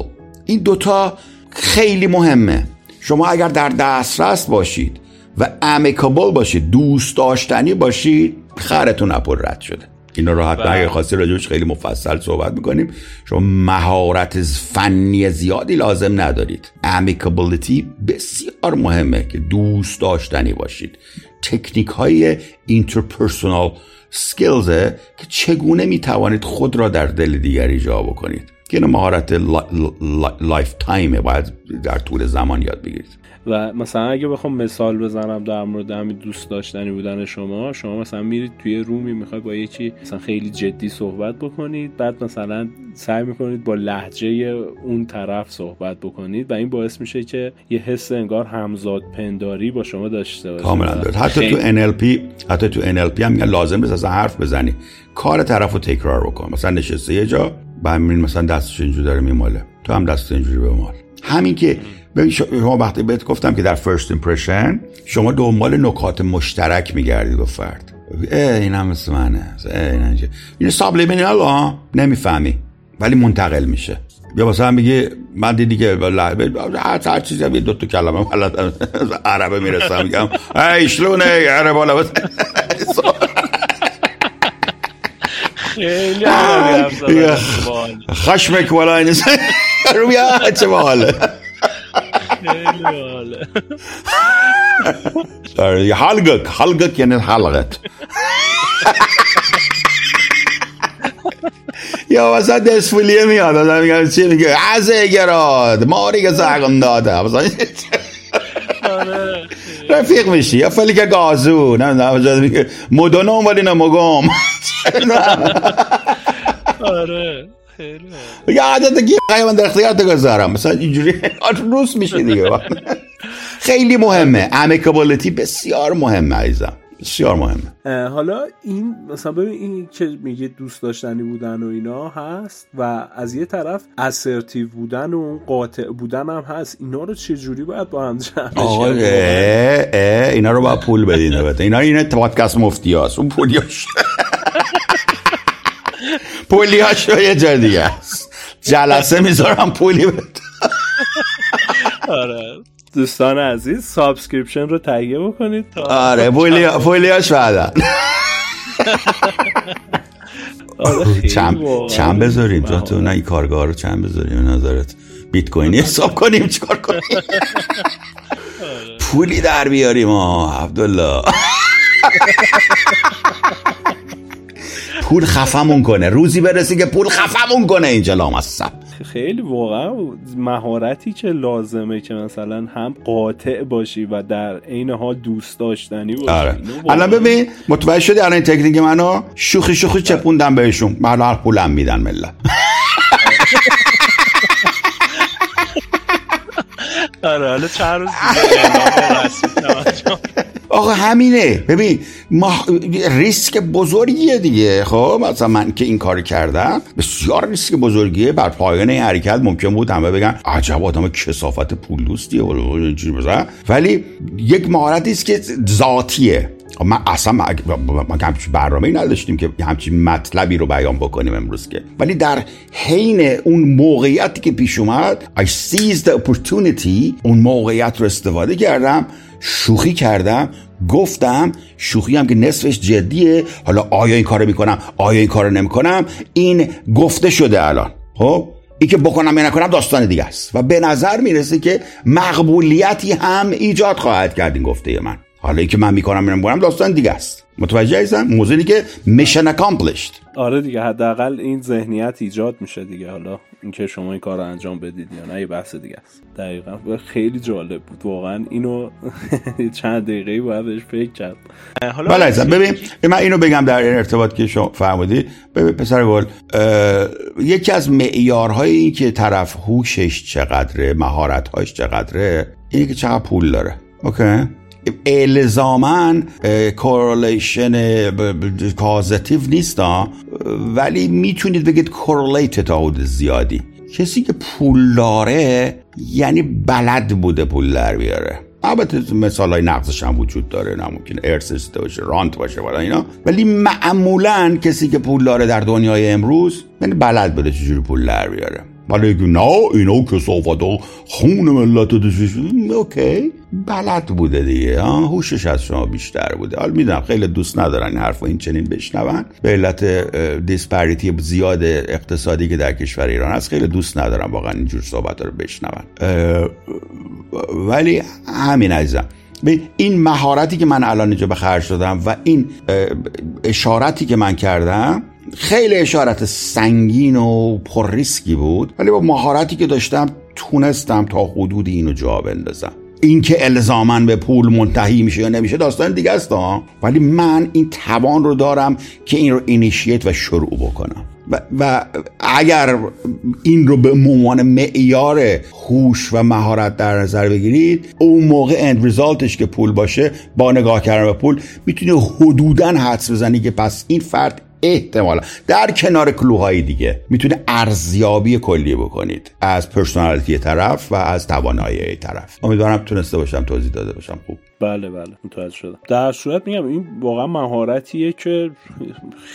این دوتا خیلی مهمه. شما اگر در دسترس باشید و امیکابل باشید، دوست داشتنی باشید، خرتون اپل رد شده. اینا راحت اگه خواستی راجبش خیلی مفصل صحبت میکنیم. شما مهارت فنی زیادی لازم ندارید. امیکابلیتی بسیار مهمه که دوست داشتنی باشید. تکنیک های اینترپرسونال سکیلزه که چگونه میتوانید خود را در دل دیگری جا بکنید، که این مهارت لایف تایمه، باید در طول زمان یاد بگیرید. و مثلا اگه بخوام مثال بزنم در مورد همین دوست داشتنی بودن شما، شما مثلا میرید توی رومی میخواید با یکی مثلا خیلی جدی صحبت بکنید، بعد مثلا سعی میکنید با لهجه اون طرف صحبت بکنید و این باعث میشه که یه حس انگار همزاد پنداری با شما داشته باشه. کاملا درست. حتی تو NLP هم میگن لازم نیست اصلا حرف بزنی، کار طرفو تکرار بکن. مثلا نشسته یه جا ببین، مثلا دستش اینجوری داره میماله، تو هم دستت اینجوری بمال. همین که ببین، شما وقتی بهت گفتم که در فرست ایمپرشن شما دنبال نکات مشترک میگردید با فرد، اینم مثل منه، این سابلیمینال ها نمیفهمی ولی منتقل میشه. یا مثلا میگه من دیدی که هر چیزی هم یه دوتا کلمه عربه میرسم میگم ایشلونه عربه بالا بس خشمک ولا نیست رویا چه باله خیلی حلقت یعنی حلقت. یا واسه دسفولیه میاد آدم میگه چی میگه عزه گراد ماری که سرگم داده رفیق میشی. یا فلی که گازو نمیدونم مدونم ولی نمگم آره خیلی یا عادت که من در اختیار تو گذارم، مثلا اینجوری روس میشه دیگه. خیلی مهمه امیکابلیتی، بسیار مهمه عزیزم، بسیار مهمه. حالا این مثلا ببین، این که میگه دوست داشتنی بودن و اینا هست و از یه طرف اسرتیو بودن و قاطع بودن هم هست، اینا رو چه جوری باید با هم جمع بشه؟ اینا رو باید پول بدین البته. اینا پادکست مفتیاست، اون پولیاش پولیاش یه جای دیگه است. جلسه میذارم پولی بده. آره دوستان عزیز، سابسکریپشن رو تهیه بکنید. آره پولیاش بعدا چند بذاریم تو نه این کارگاه رو چند بذاریم نظرت بیت کوین حساب کنیم چیکار کنیم پولی در بیاریم ها عبدالله پول خفمون کنه، روزی برسی که پول خفمون کنه اینجا لامصب. خیلی واقعا مهارتی که لازمه که مثلا هم قاطع باشی و در عین حال دوست داشتنی باشی. الان ببین متوجه شدی الان تکنیک منو شوخی چپوندم بهشون، من هر پولم میدن ملت آره حالا چه روز آقا همینه. ببین ریسک بزرگیه دیگه. خب مثلا من که این کار کردم بسیار ریسک بزرگیه. بر پایان این حرکت ممکن بود همه بگن عجب آدم کثافت پول دوستیه ولی یک مهارتی است که ذاتیه. ما اصلا ما همچین برنامه‌ای نداشتیم که همچین مطلبی رو بیان بکنیم امروز که، ولی در حین اون موقعیتی که پیش اومد I seized the opportunity، اون موقعیت رو استفاده کردم، شوخی کردم، گفتم شوخی هم که نصفش جدیه. حالا آیا این کارو میکنم آیا این کارو نمیکنم، این گفته شده الان. خب این که بکنم یا نکنم داستان دیگه است و به نظر میرسه که مقبولیتی هم ایجاد خواهد کرد این گفته من. حالا اینکه من میکنم میرم داستان دیگه است. متوجه هستم موضوعی که میشن اکامپلیشد. آره دیگه حداقل این ذهنیت ایجاد میشه دیگه. حالا اینکه شما این کارو انجام بدید یا نه یه بحث دیگه است. دقیقاً خیلی جالب بود واقعاً. اینو چند دقیقه‌ای باید بهش فکر کرد. حالا بله عزیزم ببین من اینو بگم در این ارتباط که شما فهمیدی. ببین پسر گل، یکی از معیارهایی که طرف هوشش چقدره، مهارت‌هاش چقدره، اینه که چقدر پول داره. اوکی؟ الزامن کورلیشن کازتیو نیست ولی میتونید بگید کورلیت تا حد زیادی. کسی که پول داره یعنی بلد بوده پول در بیاره. البته مثال های نقصش هم وجود داره، نممکنه ارث باشه، رانت باشه والا اینا، ولی معمولا کسی که پول داره در دنیای امروز یعنی بلد بوده چجوری پول در بیاره. ولی نه اینا که صحبت خون ملت اوکی بلد بوده دیگه، هوشش از شما بیشتر بوده. حالا میدونم خیلی دوست ندارن این حرف و این چنین بشنون، به علت دیسپریتی زیاد اقتصادی که در کشور ایران هست خیلی دوست ندارن واقعا اینجور صحبت رو بشنون، ولی همین عزیزم این مهارتی که من الان اینجا به خرج دادم و این اشارتی که من کردم خیلی اشارت سنگین و پر ریسکی بود، ولی با مهارتی که داشتم تونستم تا حدودی اینو جا بندازم. این که الزاماً به پول منتهی میشه یا نمیشه داستان دیگه است، ولی من این توان رو دارم که این رو اینیشیت و شروع بکنم و اگر این رو به عنوان معیار هوش و مهارت در نظر بگیرید، اون موقع اند ریزالتش که پول باشه، با نگاه کردن به پول میتونی حدوداً حدس بزنی که پس این فرد احتمالا در کنار کلوهای دیگه میتونه ارزیابی کلی بکنید از پرسونالیتی طرف و از توانایی طرف. امیدوارم تونسته باشم توضیح داده باشم خوب. بله بله متوجه شدم. در صورت میگم این واقعا مهارتیه که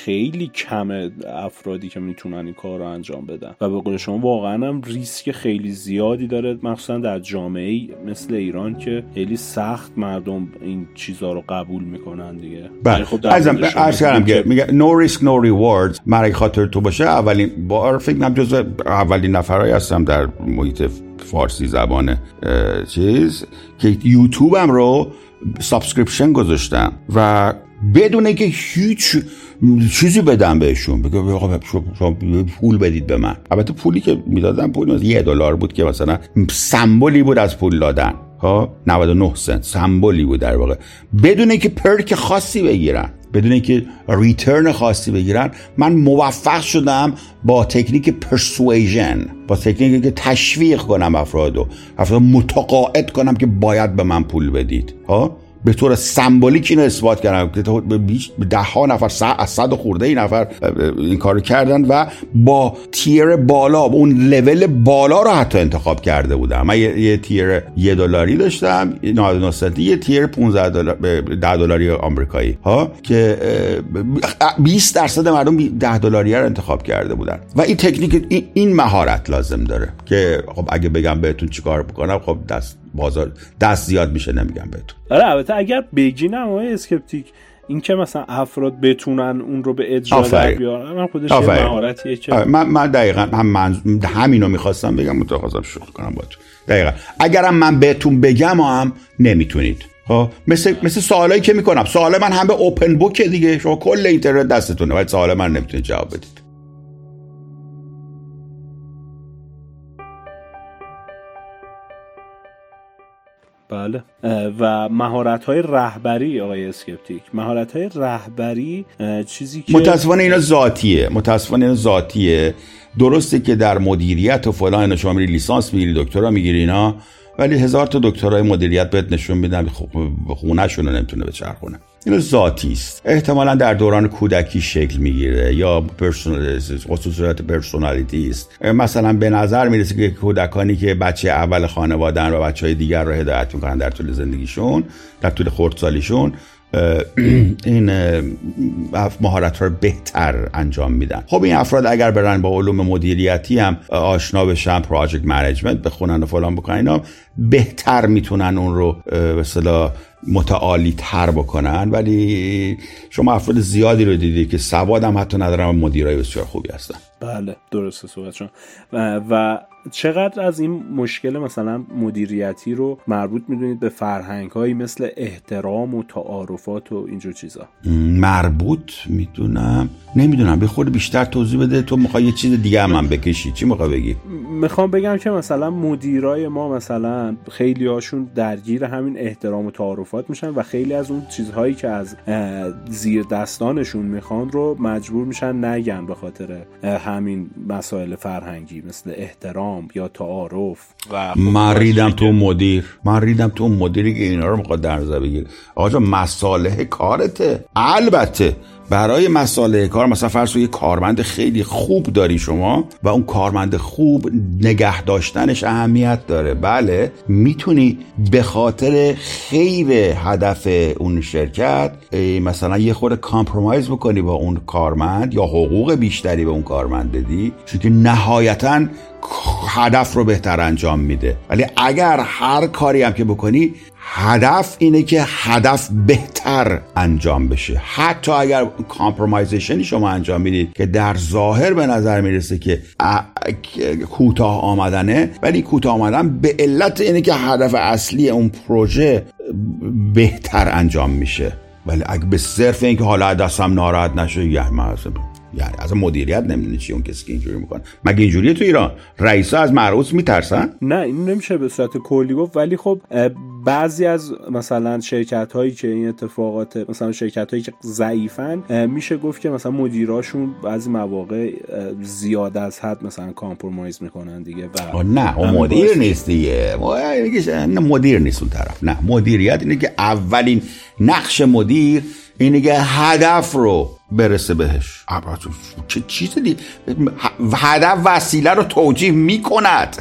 خیلی کمه افرادی که میتونن این کار رو انجام بدن و به قول شما واقعا هم ریسک خیلی زیادی داره، مخصوصا در جامعه‌ای مثل ایران که خیلی سخت مردم این چیزا رو قبول میکنن دیگه. بله خب عرض کردم که میگه no risk no rewards. من خاطر تو باشه اولین بار فکر کنم جزو اولین نفرایی هستم در محیط فارسی زبان که یوتیوبم رو سابسکریپشن گذاشتم و بدون اینکه هیچ چیزی بدم بهشون، بگم آقا شما پول بدید به من. البته پولی که میدادم پول $1 بود که مثلا سمبولی بود از پول دادن، 99 سنت سمبولی بود در واقع، بدون اینکه پرک خاصی بگیرن، بدون اینکه ریترن خاصی بگیرن. من موفق شدم با تکنیک پرسویژن، با تکنیکی که تشویق کنم افراد متقاعد کنم که باید به من پول بدید، به طور سمبولیک اینو اثبات کردم. ده ها نفر، 100 خورده نفر این کارو کردن و با تیر بالا، با اون لول بالا رو حتی انتخاب کرده بودم. من یه تیر $1 داشتم، 99 سنتی، یه تیر $15 $10 آمریکایی که 20% مردم $10 رو انتخاب کرده بودن. و این تکنیک، این مهارت لازم داره که خب اگه بگم بهتون چیکار بکنم، خب دست زیاد میشه، نمیگم بهتون. آره البته اگر بگینم و اسکپتیک این که مثلا افراد بتونن اون رو به اجرا در بیارن، من خودش مهارتیه که من دقیقاً همینو میخواستم بگم، متقاضم شروع کنم باهاتون. دقیقاً اگرم من بهتون بگم هم نمیتونید. مثل سوالایی که میکنم، سوال من هم به اوپن بوک دیگه، شما کل اینترنت دستتونه ولی سوال من نمیتونید جواب بدید. بله. و مهارت‌های رهبری آقای اسکپتیک، مهارت‌های رهبری چیزی که متاسفانه اینا ذاتیه. درسته که در مدیریت و فلان شما میری لیسانس میگیری، دکترا میگیری اینا، ولی 1000 تا دکترای مدیریت بهت نشون میدن خونه‌شون رو نمیتونه بچرخونه. اینو ذاتی است، احتمالاً در دوران کودکی شکل میگیره یا خصوصیات پرسونالیتی است. مثلا به نظر میرسه که کودکانی که بچه اول خانواده‌ان و بچهای دیگر رو هدایت میکنن در طول زندگیشون، در طول خردسالیشون، این مهارت رو بهتر انجام میدن. خب این افراد اگر برن با علوم مدیریتی هم آشنا بشن، پراجکت منیجمنت بخونن و فلان بکنن، اینا بهتر میتونن اون رو به اصطلاح متعالی تر بکنن. ولی شما افراد زیادی رو دیدید که سواد هم حتی ندارن و مدیرای بسیار خوبی هستن. بله درسته صحبت شما. و چقدر از این مشکل مثلا مدیریتی رو مربوط میدونید به فرهنگ‌هایی مثل احترام و تعارفات و اینجور چیزا؟ مربوط میدونم، نمیدونم، به خود بیشتر توضیح بده. تو میخوای یه چیز دیگه هم بکشی؟ چی میخوای بگی؟ میخوام بگم که مثلا مدیرای ما مثلا خیلی هاشون درگیر همین احترام و تعارفات میشن و خیلی از اون چیزهایی که از زیر دستانشون میخوان رو مجبور میشن نگن به خاطر همین مسائل فرهنگی مثل احترام یا تعارف. من ریدم تو مدیری که اینا رو میخواد در نظر بگیره. آقا مصالح کارته. البته برای مصالح کار، مثلا فرض کن یه کارمند خیلی خوب داری شما و اون کارمند خوب نگه داشتنش اهمیت داره. بله میتونی به خاطر خیر هدف اون شرکت مثلا یه خورده کامپرومایز بکنی با اون کارمند یا حقوق بیشتری به اون کارمند بدی، چون که نهایتاً هدف رو بهتر انجام میده. ولی اگر هر کاری هم که بکنی هدف اینه که هدف بهتر انجام بشه، حتی اگر کامپرومایزیشنی شما انجام میدید که در ظاهر به نظر میرسه که کوتاه آمدنه، ولی کوتاه آمدن به علت اینه که هدف اصلی اون پروژه بهتر انجام میشه. ولی اگه به صرف اینکه حالا دستم ناراحت نشه، یعنی از مدیریت نمیدونه چی اون کسی که اینجوری میکنه. مگه اینجوریه تو ایران رئیسا از مرعوض میترسن؟ نه اینو نمیشه به صورت کلی گفت، ولی خب بعضی از مثلا شرکت هایی که این اتفاقات، مثلا شرکت هایی که ضعیفن، میشه گفت که مثلا مدیراشون بعضی مواقع زیاد از حد مثلا کامپرومایز میکنن دیگه. و نه اون مدیر نیست دیگه، مدیر نیست اون طرف. نه مدیریت اینه که اولین نقش مدیر اینه که هدف رو برسه بهش. چه چیز دیگه، هدف وسیله رو توجیه میکند.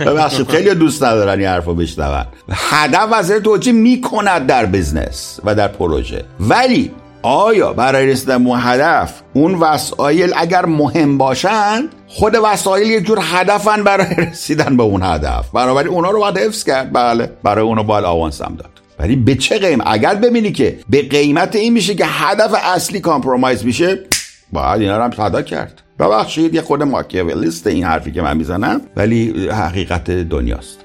ببخشید خیلی دوست ندارن این حرفو بشنون. هدف وسیله توجیه میکند در بزنس و در پروژه، ولی آیا برای رسیدن به هدف اون وسایل اگر مهم باشن، خود وسایل یه جور هدفن برای رسیدن به اون هدف، بنابراین اونا رو باید حفظ کرد. بله برای اونا باید آوانس هم داد، ولی به چه قیمت؟ اگر ببینی که به قیمت این میشه که هدف اصلی کامپرومایز میشه، باید اینا رو هم صدا کرد. ببخشید یه خود ماکیاولیست این حرفی که من میزنم، ولی حقیقت دنیاست.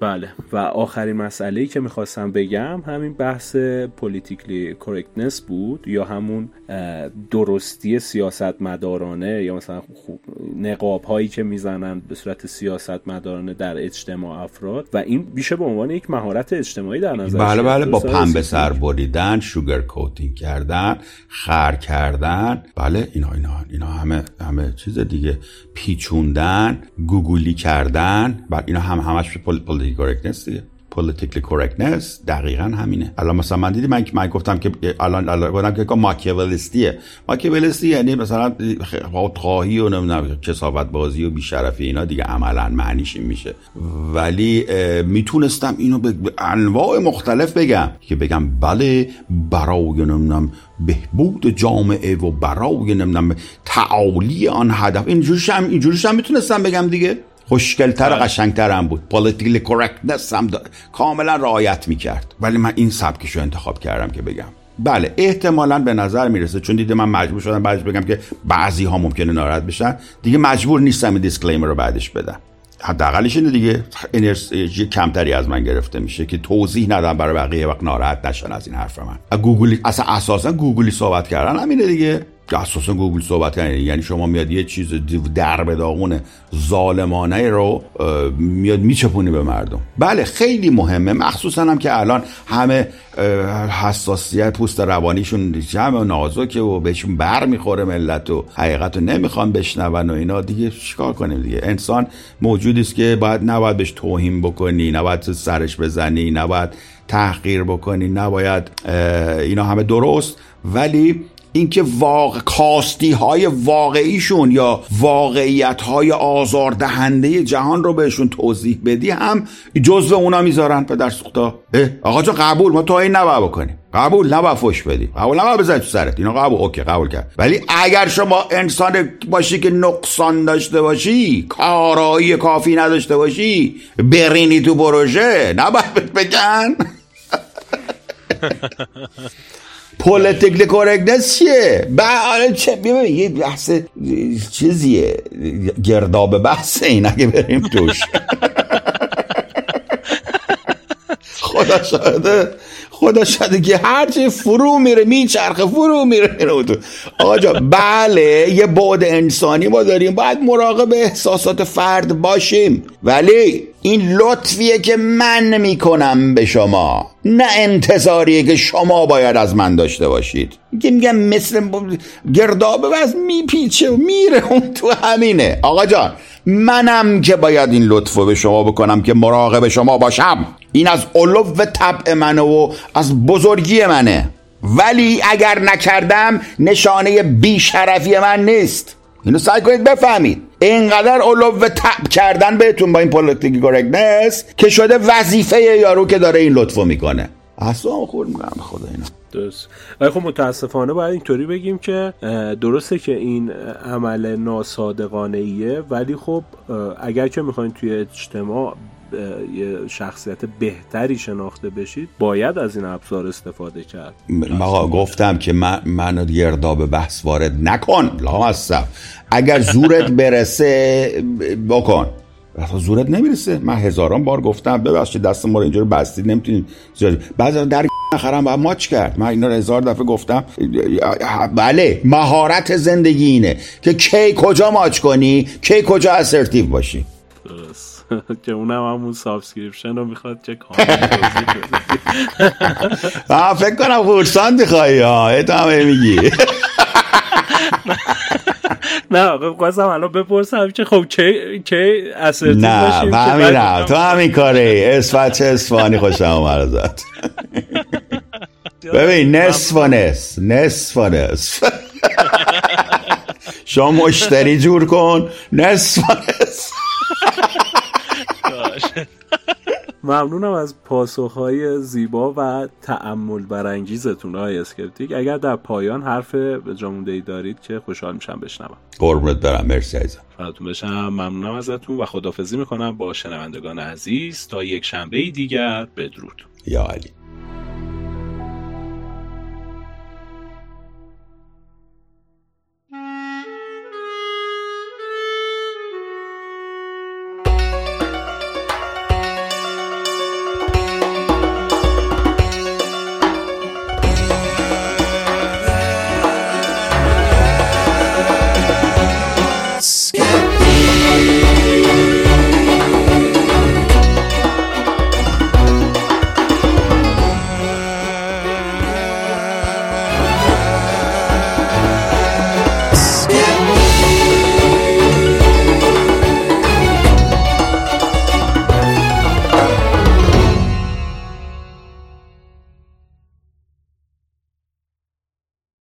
بله و آخرین مسئله‌ای که میخواستم بگم همین بحث پولیتیکلی کورکتنس بود، یا همون درستی سیاستمدارانه، یا مثلا نقاب‌هایی که میزنن به صورت سیاستمدارانه در اجتماع افراد، و این بیشه به عنوان یک مهارت اجتماعی در نظر بله بله با پنبه سر بریدن، شوگر کوتینگ کردن، خر کردن، بله اینا همه چیز دیگه، پیچوندن، گوگلی کردن، بله اینا همش پولیتیکلی کورکتنس دیگه. پولیتیکلی کورکتنس دقیقاً همینه. الان مثلا من دیدم من گفتم که الان گفتم که ماکیاولیستیه. ماکیاولیستی یعنی مثلا خودخواهی و نمیدونم کثافت بازی و بی‌شرفی، اینا دیگه عملاً معنیش این میشه. ولی میتونستم اینو به انواع مختلف بگم که بگم بله برای نمیدونم بهبود جامعه و برای نمیدونم تعالی آن هدف، اینجوریش هم میتونستم بگم دیگه. خوشگلتر و قشنگتر هم بود، پولیتیکلی کورکتنس هم کاملا رعایت میکرد، ولی من این سبکش رو انتخاب کردم که بگم. بله احتمالاً به نظر میرسه چون دیده من مجبور شدم بعدش بگم که بعضی ها ممکنه ناراحت بشن دیگه، مجبور نیستم این دیسکلیمر رو بعدش بدم. حداقلش اینه دیگه، انرژی کمتری از من گرفته میشه که توضیح ندم برای بقیه وقت ناراحت نشن از این حرف من. گوگلی اساسا گوگلی صحبت کردن همینه دیگه، که اساسا گوگل صحبت کنه، یعنی شما میاد یه چیز در به داغون ظالمانه رو میاد میچپونی به مردم. بله خیلی مهمه، مخصوصا هم که الان همه حساسیت پوست روانیشون جمع و نازکه و بهشون بر میخوره ملت و حقیقتو نمیخوان بشنون و اینا دیگه. چیکار کنیم دیگه؟ انسان موجودی است که نباید بهش توهین بکنی، نباید سرش بزنی، نباید تحقیر بکنی، نباید اینا همه درست، ولی اینکه کاستی های واقعیشون یا واقعیت های آزاردهنده جهان رو بهشون توضیح بدی هم جزو اونا میذارن پدر سوختا. آقا جان قبول، ما تو این نباید بکنیم، قبول نباید فوش بدیم، قبول نباید بزنی تو سرت، اینا قبول، اوکی قبول کرد. ولی اگر شما انسان باشی که نقصان داشته باشی، کارایی کافی نداشته باشی، برینی تو پروژه، نباید بگن پولیتیکلی کورکتنس چیه؟ بله چه ببین یه بحث چیزیه، گرداب بحث این اگه بریم توش. خدا شده که هرچی فرو میره میچرخه، فرو میره اون تو. آقا بله یه بعد انسانی ما داریم، باید مراقب احساسات فرد باشیم، ولی این لطفیه که من میکنم به شما، نه انتظاریه که شما باید از من داشته باشید. میگم مثل گردابه باز میپیچه و میره اون تو، همینه. آقا جان منم که باید این لطفو به شما بکنم که مراقب شما باشم، این از علو طبع منه و از بزرگی منه، ولی اگر نکردم نشانه بیشرفی من نیست. اینو سعی کنید بفهمید، اینقدر علو طبع کردن بهتون با این پولیتیکلی کورکتنس که شده وظیفه یارو که داره این لطفو میکنه. اصلا خورد میگم خدا اینا درست. ولی خب متاسفانه باید اینطوری بگیم که درسته که این عمل ناصادقانه ایه، ولی خب اگر که میخواین توی اجتماع یه شخصیت بهتری شناخته بشید باید از این ابزار استفاده کرد. آقا گفتم که منو گرداب بحث وارد نکن، لامصب اگر زورت برسه بکن، اصلا زورت نمیرسه من هزاران بار گفتم ببخشید دست ما رو اینجوری بستید نمیتونید بعضی در نخرم باید ماچ کرد. من اینا رو هزار دفعه گفتم. بله مهارت زندگی اینه که کی کجا ماچ کنی، کی کجا اسرتیو باشی. درست که اونم همون سابسکریپشن رو میخواد چه کامنت روزی کنی. فکر کنم خورسان میخوایی ها ایتو همه میگی. نه قسم الان بپرسم که خب چه اسرتیو باشیم. نه همینم تو همین کاری اسفت چه اسفانی خوشم آمرزد. ببین نصف و نصف شما مشتری جور کن نصف و نصف. ممنونم از پاسخهای زیبا و تأمل برانگیزتون های اسکپتیک. اگر در پایان حرف به جاموندهی دارید که خوشحال میشم بشنوم. قربونت برم، مرسی عزیزم، فداتون بشم. ممنونم ازتون و خداحافظی میکنم با شنوندگان عزیز تا یک شنبه دیگر. بدرود. یا علی.